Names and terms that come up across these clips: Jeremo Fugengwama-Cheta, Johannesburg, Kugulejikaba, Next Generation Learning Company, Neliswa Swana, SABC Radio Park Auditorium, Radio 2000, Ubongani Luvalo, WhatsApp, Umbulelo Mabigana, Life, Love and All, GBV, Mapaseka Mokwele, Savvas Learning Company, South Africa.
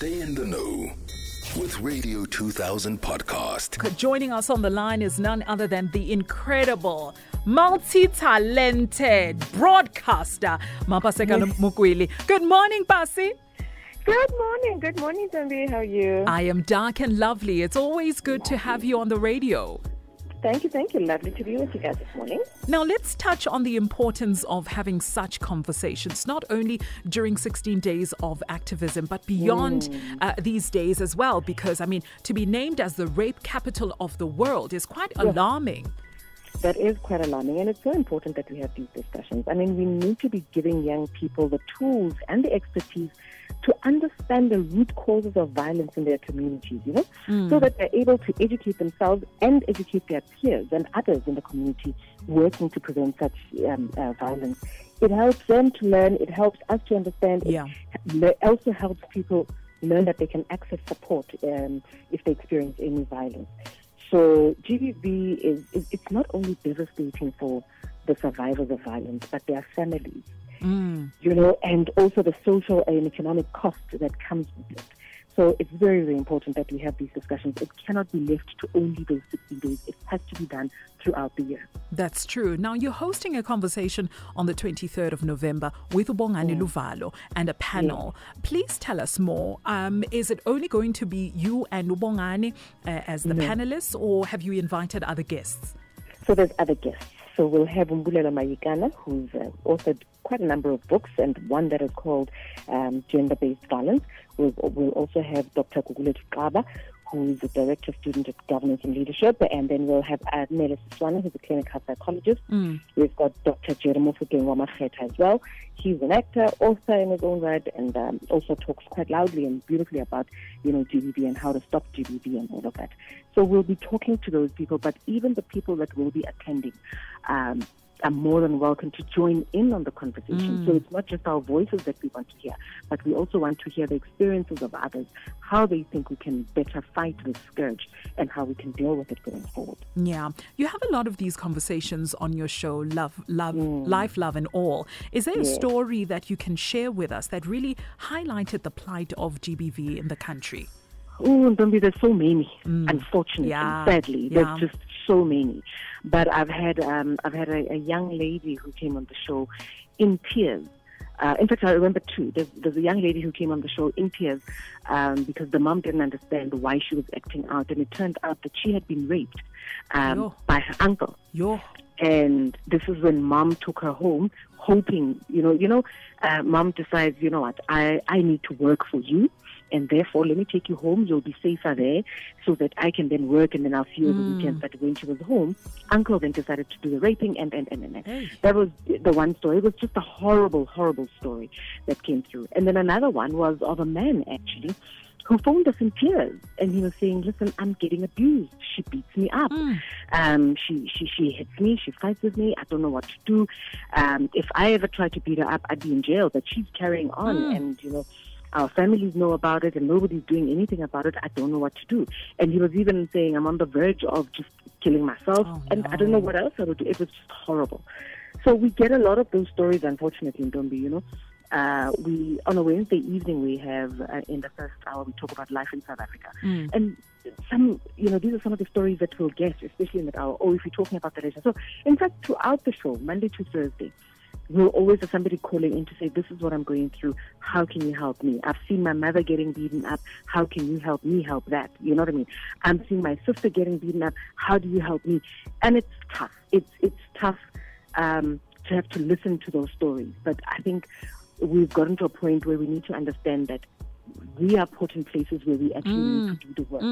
Stay in the know with Radio 2000 podcast. Joining us on the line is none other than the incredible, multi-talented broadcaster, Mapaseka Mokwele. Good morning, Pasi. Good morning, Zambi. How are you? I am dark and lovely. It's always good to have you on the radio. Thank you. Lovely to be with you guys this morning. Now, let's touch on the importance of having such conversations, not only during 16 days of activism, but beyond these days as well. Because, I mean, to be named as the rape capital of the world is quite alarming. That is quite alarming, and it's so important that we have these discussions. I mean, we need to be giving young people the tools and the expertise to understand the root causes of violence in their communities, you know, so that they're able to educate themselves and educate their peers and others in the community working to prevent such violence. It helps them to learn. It helps us to understand. Yeah. It also helps people learn that they can access support if they experience any violence. So GBV it's not only devastating for the survivors of violence, but their families, you know, and also the social and economic cost that comes with it. So it's very, very important that we have these discussions. It cannot be left to only those 16 days. It has to be done throughout the year. That's true. Now, you're hosting a conversation on the 23rd of November with Ubongani Luvalo and a panel. Yeah. Please tell us more. Is it only going to be you and Ubongani as the panelists, or have you invited other guests? So there's other guests. So we'll have Umbulelo Mabigana, who's authored quite a number of books, and one that is called Gender-Based Violence. We'll also have Dr. Kugulejikaba, who is the Director of Student Governance and Leadership, and then we'll have Neliswa Swana, who's a clinical psychologist. We've got Dr. Jeremo Fugengwama-Cheta as well. He's an actor, author in his own right, and also talks quite loudly and beautifully about, you know, GBV and how to stop GBV and all of that. So we'll be talking to those people, but even the people that will be attending are more than welcome to join in on the conversation. So it's not just our voices that we want to hear, but we also want to hear the experiences of others, how they think we can better fight this scourge and how we can deal with it going forward. Yeah. You have a lot of these conversations on your show, Life, Love and All. Is there a story that you can share with us that really highlighted the plight of GBV in the country? Oh, Ndombi, there's so many, unfortunately, sadly. Yeah. There's just so many. But I've had a young lady who came on the show in tears. In fact, I remember two. There's a young lady who came on the show in tears because the mom didn't understand why she was acting out. And it turned out that she had been raped by her uncle. And this is when mom took her home, hoping, mom decides, you know what, I need to work for you. And therefore, let me take you home. You'll be safer there so that I can then work and then I'll see you over the weekend. But when she was home, uncle then decided to do the raping and. Hey. That was the one story. It was just a horrible, horrible story that came through. And then another one was of a man, actually, who phoned us in tears. And he was saying, listen, I'm getting abused. She beats me up. She hits me. She fights with me. I don't know what to do. If I ever tried to beat her up, I'd be in jail. But she's carrying on and, you know, our families know about it and nobody's doing anything about it. I don't know what to do. And he was even saying, I'm on the verge of just killing myself and I don't know what else I would do. It was just horrible. So we get a lot of those stories, unfortunately, in Ndombi, you know. We on a Wednesday evening, we have in the first hour, we talk about life in South Africa. And some, you know, these are some of the stories that we'll get, especially in that hour, or if you're talking about the region. So, in fact, throughout the show, Monday to Thursday, we'll always have somebody calling in to say, this is what I'm going through. How can you help me? I've seen my mother getting beaten up. How can you help me help that? You know what I mean? I'm seeing my sister getting beaten up. How do you help me? And it's tough. It's tough to have to listen to those stories. But I think we've gotten to a point where we need to understand that we are put in places where we actually need to do the work.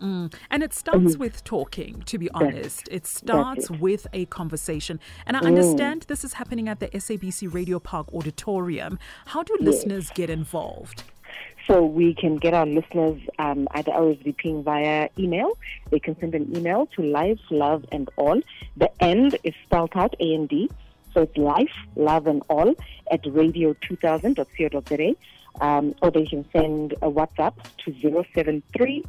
And it starts with talking, to be honest. It starts with a conversation. And I understand this is happening at the SABC Radio Park Auditorium. How do listeners get involved? So we can get our listeners either RSVPing via email. They can send an email to Life, Love and All. The end is spelled out, A-N-D. So it's Life, Love and All at radio2000.co.za. Or they can send a WhatsApp to 073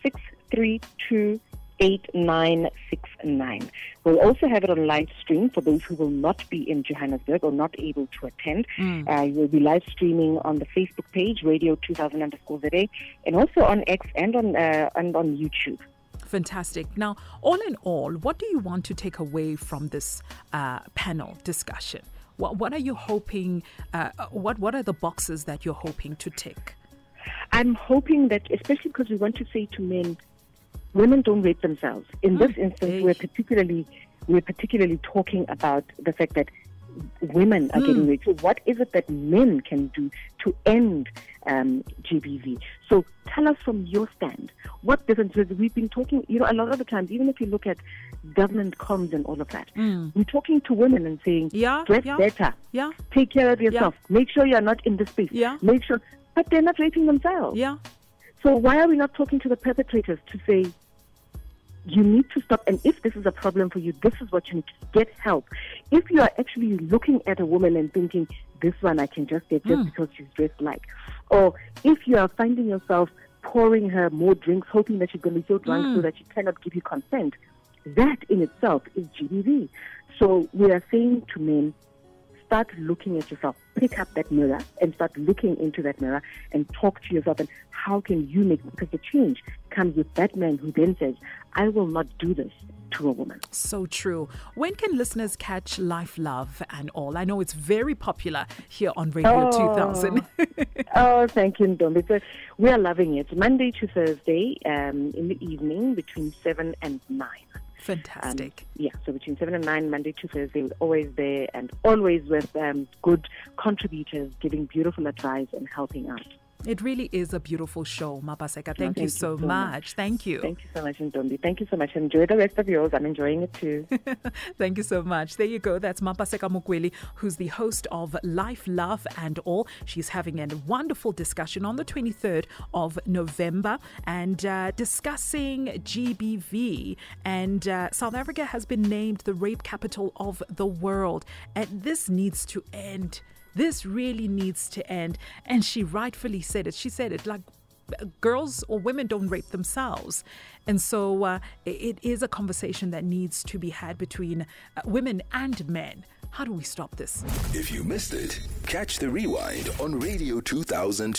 632 8969. We'll also have it on live stream for those who will not be in Johannesburg or not able to attend. We'll be live streaming on the Facebook page, Radio 2000 _ZA, and also on X and on YouTube. Fantastic. Now, all in all, what do you want to take away from this panel discussion? What are you hoping, what are the boxes that you're hoping to tick? I'm hoping that, especially because we want to say to men, women don't rape themselves. In this instance, we're particularly talking about the fact that women are getting raped. So what is it that men can do to end GBV? So tell us from your stand, what difference is, we've been talking, you know, a lot of the times, even if you look at government comms and all of that, we're talking to women and saying, dress better, take care of yourself, make sure you're not in the space, make sure, but they're not raping themselves. Yeah. So why are we not talking to the perpetrators to say, you need to stop, and if this is a problem for you, this is what you need to get help. If you are actually looking at a woman and thinking, this one I can just get just because she's dressed like, or if you are finding yourself pouring her more drinks, hoping that she's going to be so drunk so that she cannot give you consent, that in itself is GBV. So we are saying to men, start looking at yourself, pick up that mirror and start looking into that mirror and talk to yourself and how can you make, because the change comes with that man who then says, I will not do this to a woman. So true. When can listeners catch Life, Love and All? I know it's very popular here on Radio 2000. Oh, thank you, Ndombi. So we are loving it. Monday to Thursday in the evening between 7 and 9. Fantastic. So between 7 and 9, Monday to Thursday, we're always there and always with good contributors giving beautiful advice and helping out. It really is a beautiful show, Mapaseka. Thank you so much. Thank you. Thank you so much, Ndombi. Thank you so much. Enjoy the rest of yours. I'm enjoying it too. Thank you so much. There you go. That's Mapaseka Mokwele, who's the host of Life, Love and All. She's having a wonderful discussion on the 23rd of November and discussing GBV. And South Africa has been named the rape capital of the world. And this needs to end. This really needs to end. And she rightfully said it. She said it like girls or women don't rape themselves. And so it is a conversation that needs to be had between women and men. How do we stop this? If you missed it, catch the rewind on radio2000.co.za.